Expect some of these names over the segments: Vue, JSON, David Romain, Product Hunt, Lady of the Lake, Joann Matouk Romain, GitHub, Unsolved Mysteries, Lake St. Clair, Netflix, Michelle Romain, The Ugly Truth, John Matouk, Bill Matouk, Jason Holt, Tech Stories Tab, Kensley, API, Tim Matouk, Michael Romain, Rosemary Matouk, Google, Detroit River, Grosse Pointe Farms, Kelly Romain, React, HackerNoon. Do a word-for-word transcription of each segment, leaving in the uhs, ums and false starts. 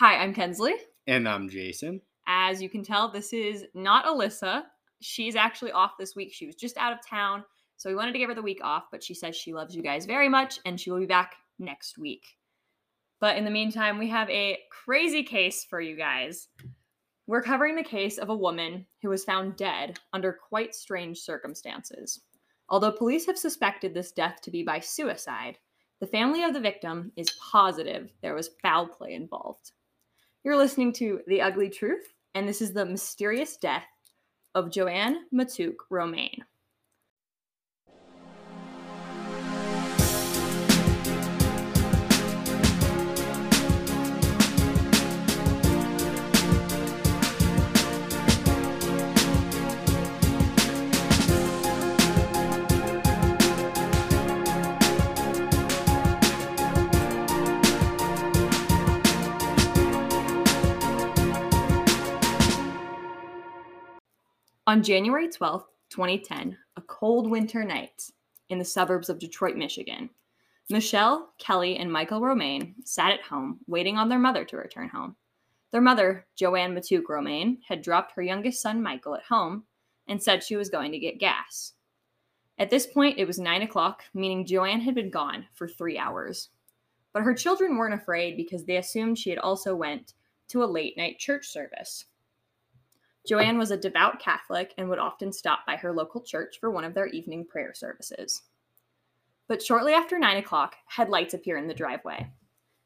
Hi, I'm Kensley. And I'm Jason. As you can tell, this is not Alyssa. She's actually off this week. She was just out of town, so we wanted to give her the week off, but she says she loves you guys very much, and she will be back next week. But in the meantime, we have a crazy case for you guys. We're covering the case of a woman who was found dead under quite strange circumstances. Although police have suspected this death to be by suicide, the family of the victim is positive there was foul play involved. You're listening to The Ugly Truth, and this is the mysterious death of Joann Matouk Romain. On January twelfth, twenty ten, a cold winter night in the suburbs of Detroit, Michigan, Michelle, Kelly, and Michael Romain sat at home waiting on their mother to return home. Their mother, Joann Matouk Romain, had dropped her youngest son, Michael, at home and said she was going to get gas. At this point, it was nine o'clock, meaning Joann had been gone for three hours. But her children weren't afraid because they assumed she had also went to a late-night church service. Joann was a devout Catholic and would often stop by her local church for one of their evening prayer services. But shortly after nine o'clock, headlights appear in the driveway.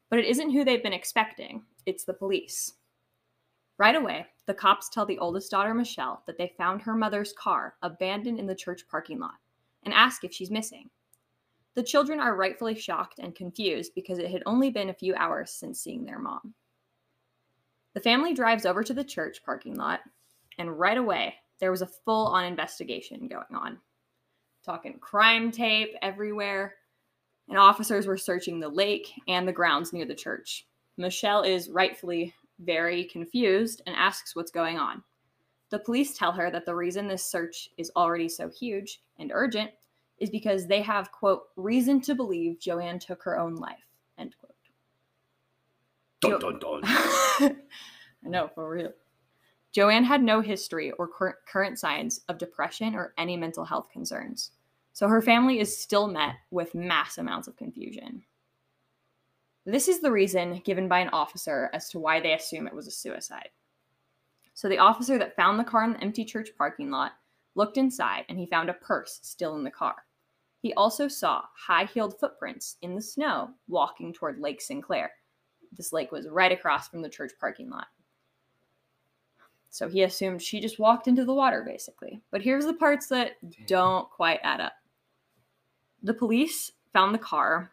But it isn't who they've been expecting. It's the police. Right away, the cops tell the oldest daughter, Michelle, that they found her mother's car abandoned in the church parking lot and ask if she's missing. The children are rightfully shocked and confused because it had only been a few hours since seeing their mom. The family drives over to the church parking lot, and right away, there was a full-on investigation going on. Talking crime tape everywhere, and officers were searching the lake and the grounds near the church. Michelle is rightfully very confused and asks what's going on. The police tell her that the reason this search is already so huge and urgent is because they have, quote, reason to believe Joann took her own life, end quote. Dun, dun, dun. I know, for real. Joann had no history or cur- current signs of depression or any mental health concerns, so her family is still met with mass amounts of confusion. This is the reason given by an officer as to why they assume it was a suicide. So the officer that found the car in the empty church parking lot looked inside, and he found a purse still in the car. He also saw high-heeled footprints in the snow walking toward Lake Saint Clair. This lake was right across from the church parking lot. So he assumed she just walked into the water, basically. But here's the parts that don't quite add up. The police found the car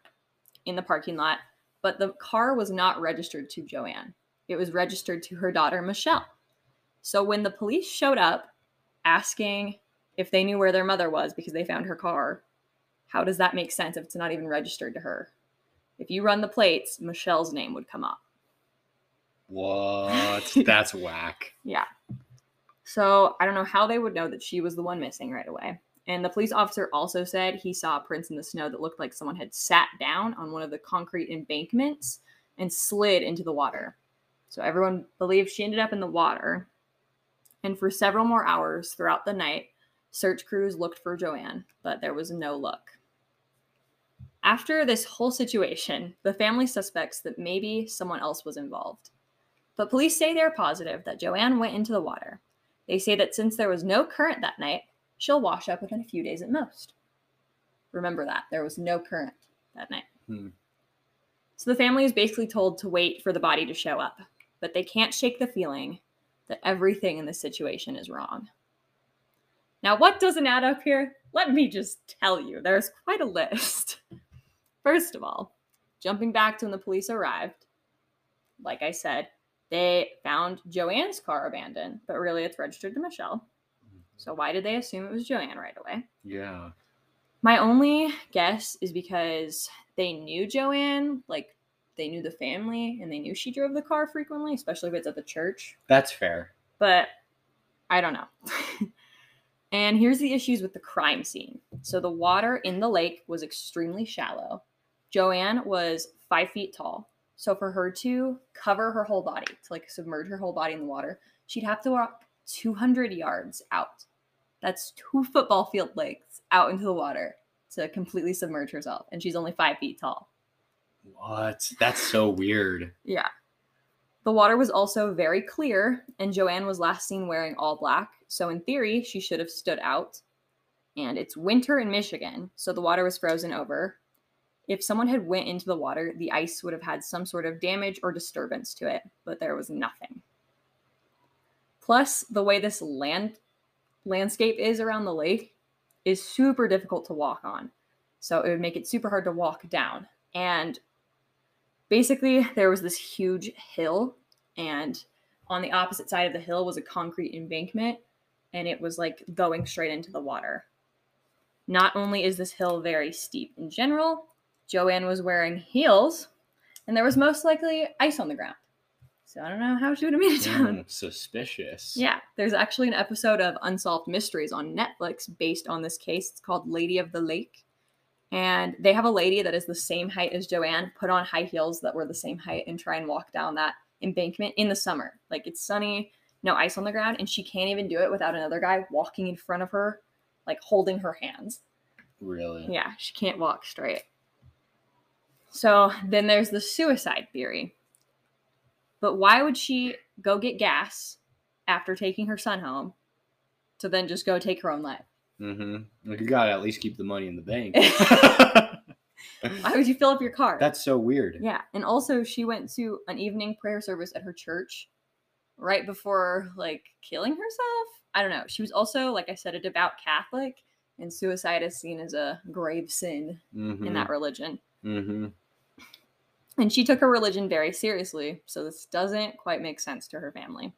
in the parking lot, but the car was not registered to Joann. It was registered to her daughter, Michelle. So when the police showed up asking if they knew where their mother was because they found her car, how does that make sense if it's not even registered to her? If you run the plates, Michelle's name would come up. What? That's whack. Yeah. So I don't know how they would know that she was the one missing right away. And the police officer also said he saw prints in the snow that looked like someone had sat down on one of the concrete embankments and slid into the water. So everyone believed she ended up in the water. And for several more hours throughout the night, search crews looked for Joann, but there was no luck. After this whole situation, the family suspects that maybe someone else was involved. But police say they're positive that Joann went into the water. They say that since there was no current that night, she'll wash up within a few days at most. Remember that. There was no current that night. Hmm. So the family is basically told to wait for the body to show up. But they can't shake the feeling that everything in this situation is wrong. Now, what doesn't add up here? Let me just tell you. There's quite a list. First of all, jumping back to when the police arrived, like I said, they found Joanne's car abandoned, but really it's registered to Michelle. So why did they assume it was Joann right away? Yeah. My only guess is because they knew Joann, like they knew the family, and they knew she drove the car frequently, especially if it's at the church. That's fair. But I don't know. And here's the issues with the crime scene. So the water in the lake was extremely shallow. Joann was five feet tall. So for her to cover her whole body, to like submerge her whole body in the water, she'd have to walk two hundred yards out. That's two football field lengths out into the water to completely submerge herself. And she's only five feet tall. What? That's so weird. Yeah. The water was also very clear, and Joann was last seen wearing all black. So in theory, she should have stood out. And it's winter in Michigan, so the water was frozen over. If someone had went into the water, the ice would have had some sort of damage or disturbance to it, but there was nothing. Plus, the way this land landscape is around the lake is super difficult to walk on. So it would make it super hard to walk down. And basically, there was this huge hill, and on the opposite side of the hill was a concrete embankment, and it was like going straight into the water. Not only is this hill very steep in general, Joann was wearing heels, and there was most likely ice on the ground. So I don't know how she would have made it down. Mm, suspicious. Yeah. There's actually an episode of Unsolved Mysteries on Netflix based on this case. It's called Lady of the Lake. And they have a lady that is the same height as Joann put on high heels that were the same height and try and walk down that embankment in the summer. Like, it's sunny, no ice on the ground, and she can't even do it without another guy walking in front of her, like holding her hands. Really? Yeah, she can't walk straight. So then there's the suicide theory. But why would she go get gas after taking her son home to then just go take her own life? Mm-hmm. Like, you gotta at least keep the money in the bank. Why would you fill up your car? That's so weird. Yeah. And also, she went to an evening prayer service at her church right before, like, killing herself. I don't know. She was also, like I said, a devout Catholic, and suicide is seen as a grave sin mm-hmm. in that religion. Mm-hmm. And she took her religion very seriously, so this doesn't quite make sense to her family.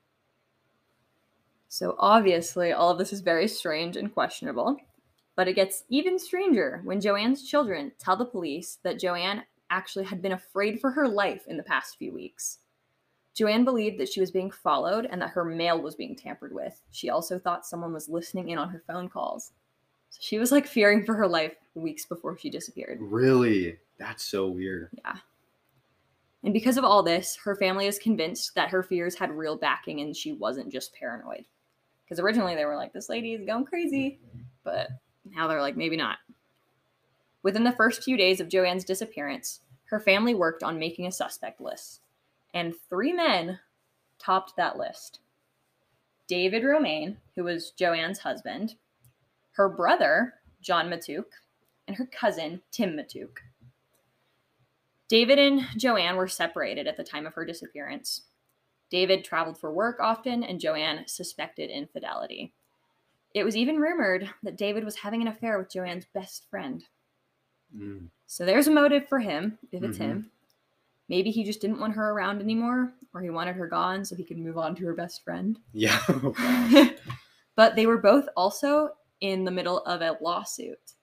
So obviously, all of this is very strange and questionable, but it gets even stranger when Joanne's children tell the police that Joann actually had been afraid for her life in the past few weeks. Joann believed that she was being followed and that her mail was being tampered with. She also thought someone was listening in on her phone calls. So she was, like, fearing for her life weeks before she disappeared. Really? That's so weird. Yeah. And because of all this, her family is convinced that her fears had real backing and she wasn't just paranoid. Because originally they were like, this lady is going crazy. But now they're like, maybe not. Within the first few days of Joanne's disappearance, her family worked on making a suspect list. And three men topped that list. David Romain, who was Joanne's husband, her brother, John Matouk, and her cousin, Tim Matouk. David and Joann were separated at the time of her disappearance. David traveled for work often, and Joann suspected infidelity. It was even rumored that David was having an affair with Joanne's best friend. Mm. So there's a motive for him, if it's mm-hmm. him. Maybe he just didn't want her around anymore, or he wanted her gone so he could move on to her best friend. Yeah. Oh, but they were both also in the middle of a lawsuit,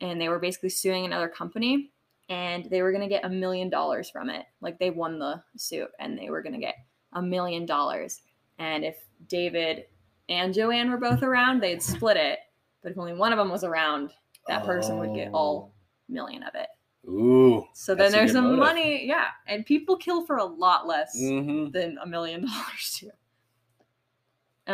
and they were basically suing another company. And they were going to get a million dollars from it. Like, they won the suit, and they were going to get a million dollars. And if David and Joann were both around, they'd split it. But if only one of them was around, that person oh. would get all million of it. Ooh. So then there's some motive. money. Yeah. And people kill for a lot less mm-hmm. than a million dollars, too.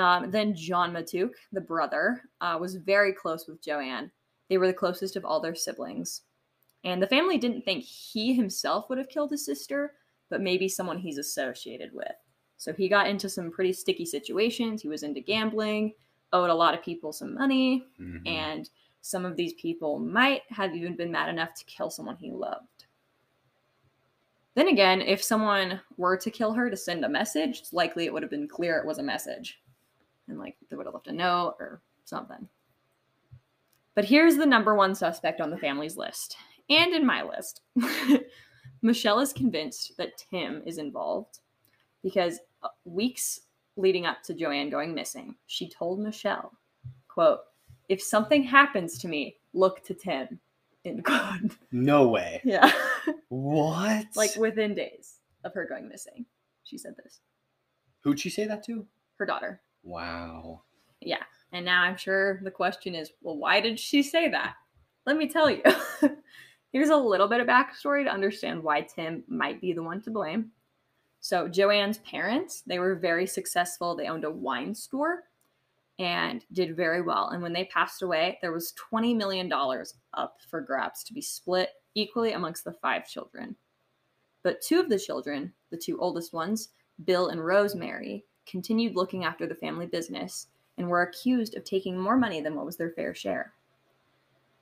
Um, then John Matouk, the brother, uh, was very close with Joann. They were the closest of all their siblings. And the family didn't think he himself would have killed his sister, but maybe someone he's associated with. So he got into some pretty sticky situations. He was into gambling, owed a lot of people some money, mm-hmm. and some of these people might have even been mad enough to kill someone he loved. Then again, if someone were to kill her to send a message, it's likely it would have been clear it was a message. And, like, they would have left a note or something. But here's the number one suspect on the family's list. And in my list, Michelle is convinced that Tim is involved because weeks leading up to Joann going missing, she told Michelle, quote, if something happens to me, look to Tim, end quote. No way. Yeah. What? Like, within days of her going missing, she said this. Who'd she say that to? Her daughter. Wow. Yeah. And now I'm sure the question is, well, why did she say that? Let me tell you. Here's a little bit of backstory to understand why Tim might be the one to blame. So Joann's parents, they were very successful. They owned a wine store and did very well. And when they passed away, there was twenty million dollars up for grabs to be split equally amongst the five children. But two of the children, the two oldest ones, Bill and Rosemary, continued looking after the family business and were accused of taking more money than what was their fair share.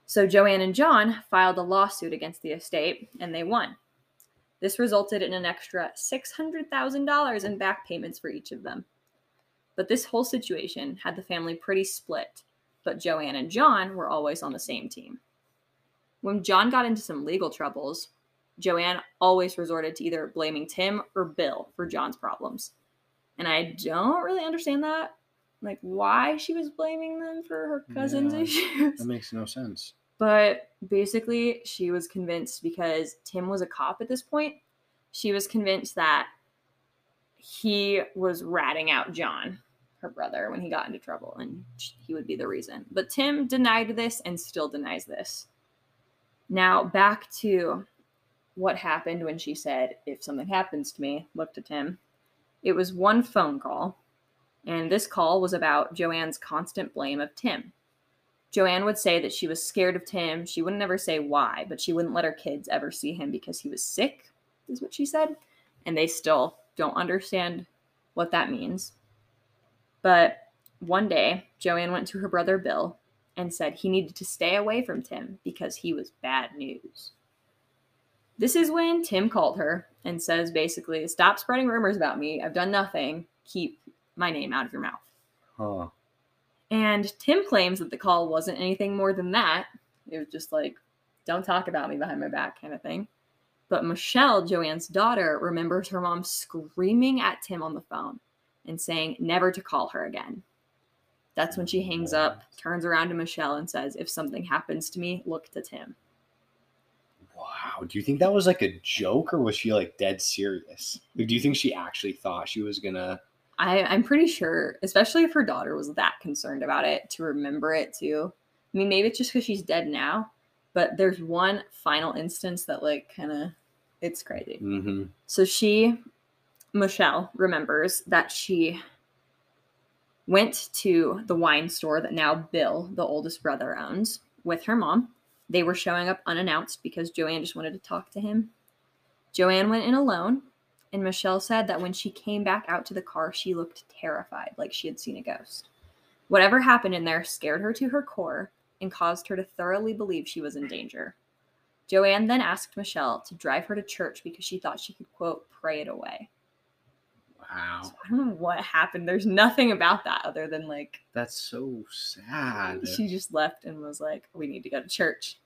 So Joann and John filed a lawsuit against the estate, and they won. This resulted in an extra six hundred thousand dollars in back payments for each of them. But this whole situation had the family pretty split, but Joann and John were always on the same team. When John got into some legal troubles, Joann always resorted to either blaming Tim or Bill for John's problems. And I don't really understand that, like why she was blaming them for her cousin's yeah, issues. That makes no sense. But basically, she was convinced, because Tim was a cop at this point, she was convinced that he was ratting out John, her brother, when he got into trouble, and he would be the reason. But Tim denied this and still denies this. Now, back to what happened when she said, "If something happens to me, look to Tim." It was one phone call, and this call was about Joann's constant blame of Tim. Joann would say that she was scared of Tim. She wouldn't ever say why, but she wouldn't let her kids ever see him because he was sick, is what she said. And they still don't understand what that means. But one day, Joann went to her brother Bill and said he needed to stay away from Tim because he was bad news. This is when Tim called her and says, basically, "Stop spreading rumors about me. I've done nothing. Keep my name out of your mouth." Huh. And Tim claims that the call wasn't anything more than that. It was just like, "Don't talk about me behind my back" kind of thing. But Michelle, Joann's daughter, remembers her mom screaming at Tim on the phone and saying never to call her again. That's when she hangs up, turns around to Michelle and says, "If something happens to me, look to Tim." Wow. Do you think that was like a joke, or was she like dead serious? Like, do you think she actually thought she was going to... I, I'm pretty sure, especially if her daughter was that concerned about it, to remember it too. I mean, maybe it's just because she's dead now, but there's one final instance that like kind of, it's crazy. Mm-hmm. So she, Michelle, remembers that she went to the wine store that now Bill, the oldest brother, owns with her mom. They were showing up unannounced because Joann just wanted to talk to him. Joann went in alone. And Michelle said that when she came back out to the car, she looked terrified, like she had seen a ghost. Whatever happened in there scared her to her core and caused her to thoroughly believe she was in danger. Joann then asked Michelle to drive her to church because she thought she could, quote, pray it away. Wow. So I don't know what happened. There's nothing about that other than like... That's so sad. She just left and was like, "We need to go to church."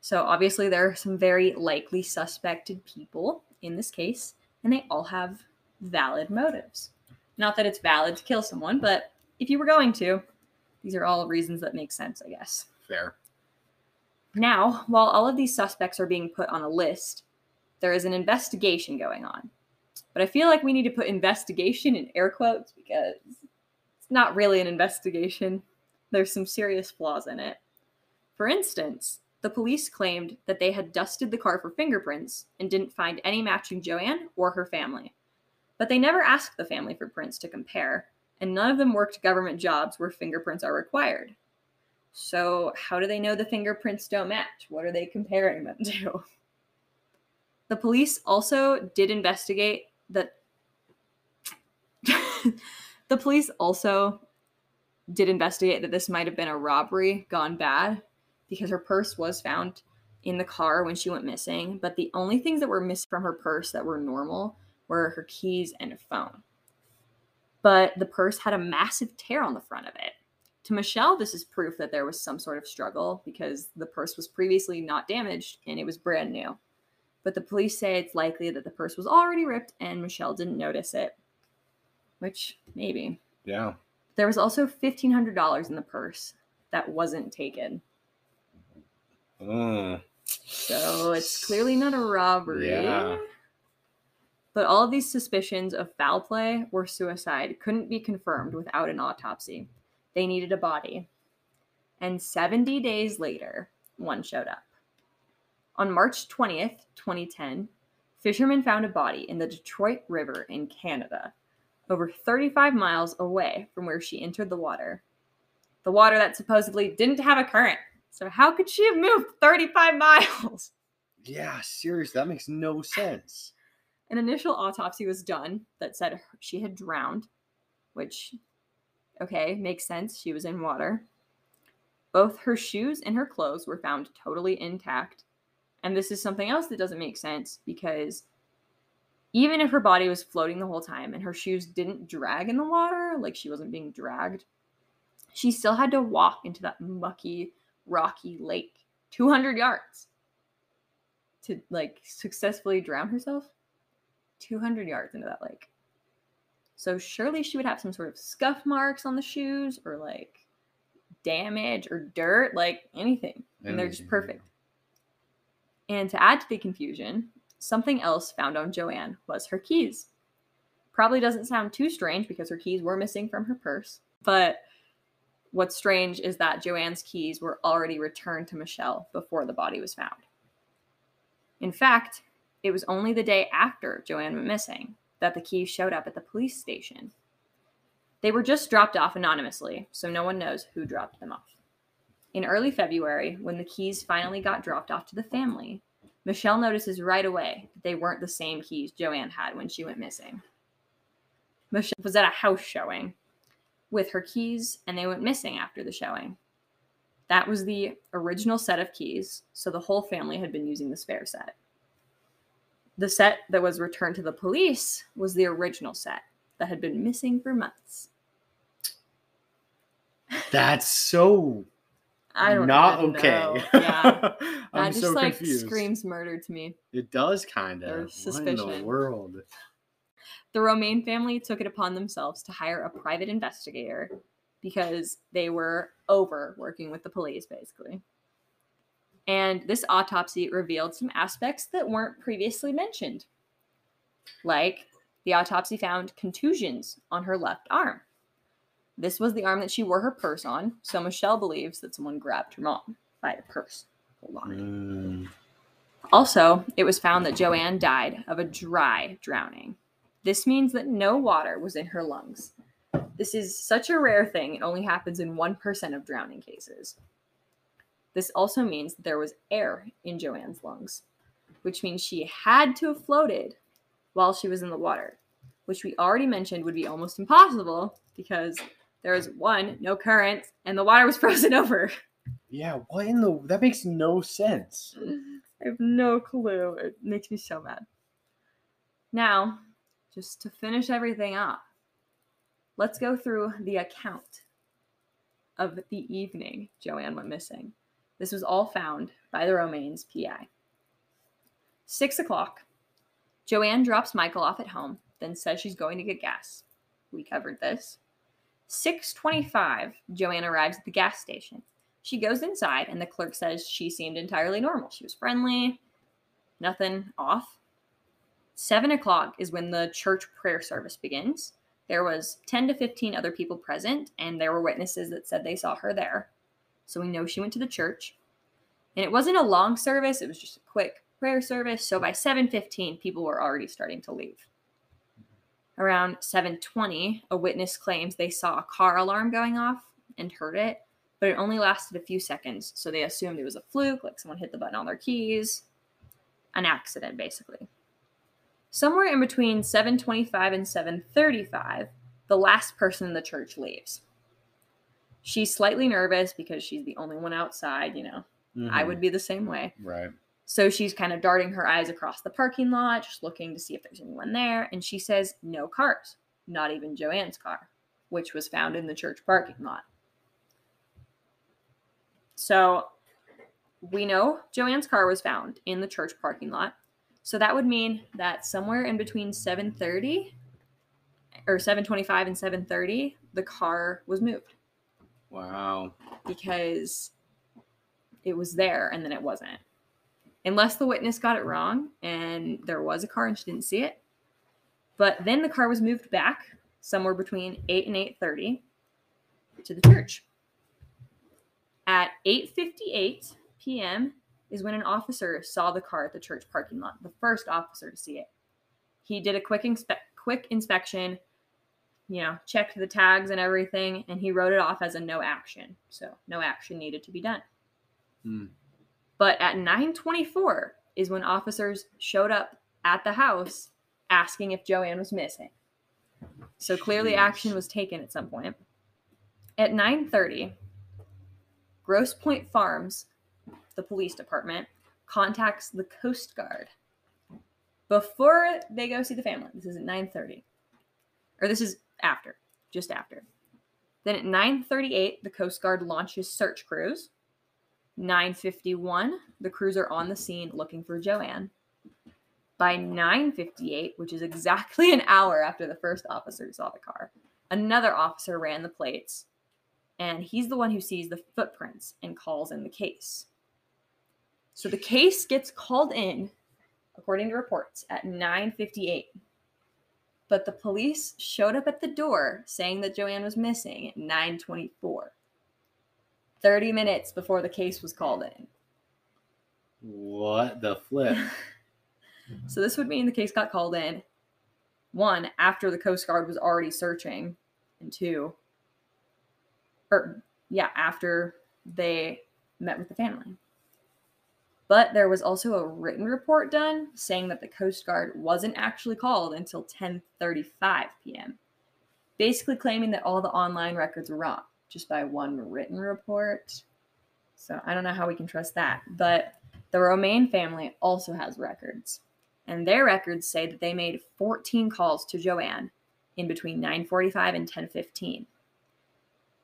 So obviously there are some very likely suspected people in this case. And they all have valid motives. Not that it's valid to kill someone, but if you were going to, these are all reasons that make sense, I guess. Fair. Now, while all of these suspects are being put on a list, there is an investigation going on. But I feel like we need to put "investigation" in air quotes because it's not really an investigation. There's some serious flaws in it. For instance, the police claimed that they had dusted the car for fingerprints and didn't find any matching Joann or her family. But they never asked the family for prints to compare, and none of them worked government jobs where fingerprints are required. So how do they know the fingerprints don't match? What are they comparing them to? The police also did investigate that... the police also did investigate that this might have been a robbery gone bad, because her purse was found in the car when she went missing. But the only things that were missed from her purse that were normal were her keys and a phone. But the purse had a massive tear on the front of it. To Michelle, this is proof that there was some sort of struggle because the purse was previously not damaged and it was brand new. But the police say it's likely that the purse was already ripped and Michelle didn't notice it. Which, maybe. Yeah. There was also fifteen hundred dollars in the purse that wasn't taken. Uh, so it's clearly not a robbery. Yeah. But all of these suspicions of foul play or suicide couldn't be confirmed without an autopsy. They needed a body. And seventy days later, one showed up. On March twentieth, twenty ten, fishermen found a body in the Detroit River in Canada, over thirty-five miles away from where she entered the water. The water that supposedly didn't have a current. So how could she have moved thirty-five miles? Yeah, seriously, that makes no sense. An initial autopsy was done that said she had drowned, which, okay, makes sense. She was in water. Both her shoes and her clothes were found totally intact. And this is something else that doesn't make sense, because even if her body was floating the whole time and her shoes didn't drag in the water, like she wasn't being dragged, she still had to walk into that mucky, rocky lake two hundred yards to, like, successfully drown herself. two hundred yards into that lake. So surely she would have some sort of scuff marks on the shoes, or, like, damage or dirt, like anything. And they're just perfect. And to add to the confusion, something else found on Joann was her keys. Probably doesn't sound too strange because her keys were missing from her purse. But what's strange is that Joanne's keys were already returned to Michelle before the body was found. In fact, it was only the day after Joann went missing that the keys showed up at the police station. They were just dropped off anonymously, so no one knows who dropped them off. In early February, when the keys finally got dropped off to the family, Michelle notices right away that they weren't the same keys Joann had when she went missing. Michelle was at a house showing with her keys, and they went missing after the showing. That was the original set of keys, so the whole family had been using the spare set. The set that was returned to the police was the original set that had been missing for months. That's so I don't not okay. Know. Yeah. I'm that just so like confused. Screams murder to me. It does kind of. Suspicion. What in the world? The Romain family took it upon themselves to hire a private investigator because they were over working with the police, basically. And this autopsy revealed some aspects that weren't previously mentioned. Like, the autopsy found contusions on her left arm. This was the arm that she wore her purse on, so Michelle believes that someone grabbed her mom by the purse. Hold on. Mm. Also, it was found that Joann died of a dry drowning. This means that no water was in her lungs. This is such a rare thing. It only happens in one percent of drowning cases. This also means that there was air in Joanne's lungs, which means she had to have floated while she was in the water, which we already mentioned would be almost impossible because there was, one, no current, and the water was frozen over. Yeah, what in the... That makes no sense. I have no clue. It makes me so mad. Now, just to finish everything up, let's go through the account of the evening Joann went missing. This was all found by the Romain's P I. Six o'clock. Joann drops Michael off at home, then says she's going to get gas. We covered this. six twenty-five, Joann arrives at the gas station. She goes inside, and the clerk says she seemed entirely normal. She was friendly, nothing off. Seven o'clock is when the church prayer service begins. There was ten to fifteen other people present, and there were witnesses that said they saw her there. So we know she went to the church. And it wasn't a long service. It was just a quick prayer service. So by seven fifteen, people were already starting to leave. Around seven twenty, a witness claims they saw a car alarm going off and heard it, but it only lasted a few seconds. So they assumed it was a fluke, like someone hit the button on their keys. An accident, basically. Somewhere in between seven twenty-five and seven thirty-five, the last person in the church leaves. She's slightly nervous because she's the only one outside, you know. Mm-hmm. I would be the same way. Right. So she's kind of darting her eyes across the parking lot, just looking to see if there's anyone there. And she says no cars, not even Joanne's car, which was found in the church parking lot. So we know Joanne's car was found in the church parking lot. So that would mean that somewhere in between seven thirty or seven twenty-five and seven thirty, the car was moved. Wow. Because it was there and then it wasn't. Unless the witness got it wrong and there was a car and she didn't see it. But then the car was moved back somewhere between eight and eight thirty to the church. At eight fifty-eight p.m., is when an officer saw the car at the church parking lot, the first officer to see it. He did a quick inspe- quick inspection, you know, checked the tags and everything, and he wrote it off as a no action. So no action needed to be done. Mm. But at nine twenty-four is when officers showed up at the house asking if Joann was missing. So clearly Jeez. action was taken at some point. At nine thirty, Grosse Pointe Farms, the police department, contacts the Coast Guard before they go see the family. This is at nine thirty. Or this is after, just after. Then at nine thirty-eight, the Coast Guard launches search crews. nine fifty-one, the crews are on the scene looking for Joann. By nine fifty-eight, which is exactly an hour after the first officer saw the car, another officer ran the plates, and he's the one who sees the footprints and calls in the case. So the case gets called in, according to reports, at nine fifty-eight. But the police showed up at the door saying that Joann was missing at nine twenty-four. thirty minutes before the case was called in. What the flip? So this would mean the case got called in, one, after the Coast Guard was already searching, and two, or yeah, after they met with the family. But there was also a written report done saying that the Coast Guard wasn't actually called until ten thirty-five p.m., basically claiming that all the online records were wrong just by one written report. So I don't know how we can trust that. But the Romain family also has records, and their records say that they made fourteen calls to Joann in between nine forty-five and ten fifteen.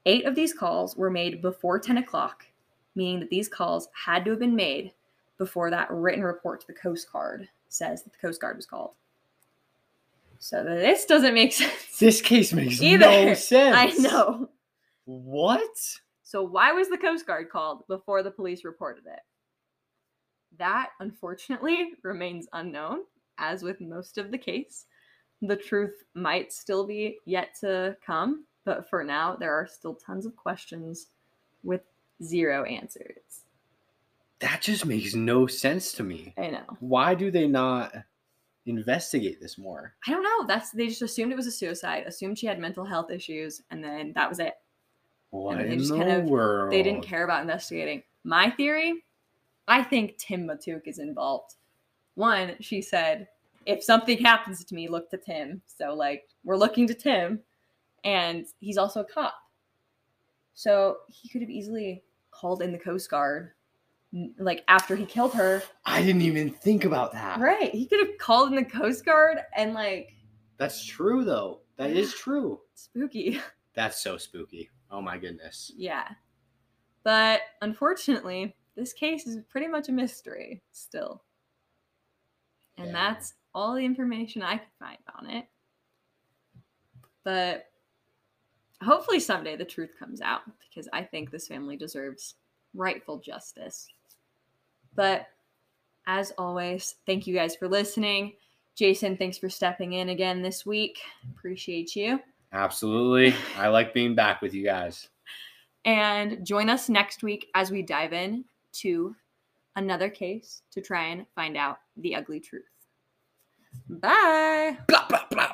Eight of these calls were made before ten o'clock, meaning that these calls had to have been made before that written report to the Coast Guard says that the Coast Guard was called. So this doesn't make sense. This case makes either. no sense. I know. What? So why was the Coast Guard called before the police reported it? That, unfortunately, remains unknown. As with most of the case, the truth might still be yet to come, but for now, there are still tons of questions with zero answers. That just makes no sense to me. I know. Why do they not investigate this more? I don't know. That's they just assumed it was a suicide, assumed she had mental health issues, and then that was it. What in the kind of, world? They didn't care about investigating. My theory, I think Tim Matouk is involved. One, she said, if something happens to me, look to Tim. So, like, we're looking to Tim, and he's also a cop. So he could have easily called in the Coast Guard, like, after he killed her. I didn't even think about that. Right. He could have called in the Coast Guard and, like... That's true, though. That is true. Spooky. That's so spooky. Oh, my goodness. Yeah. But, unfortunately, this case is pretty much a mystery still. And yeah. That's all the information I could find on it. But hopefully someday the truth comes out, because I think this family deserves rightful justice. But as always, thank you guys for listening. Jason, thanks for stepping in again this week. Appreciate you. Absolutely. I like being back with you guys. And join us next week as we dive in to another case to try and find out the ugly truth. Bye. Blah, blah, blah.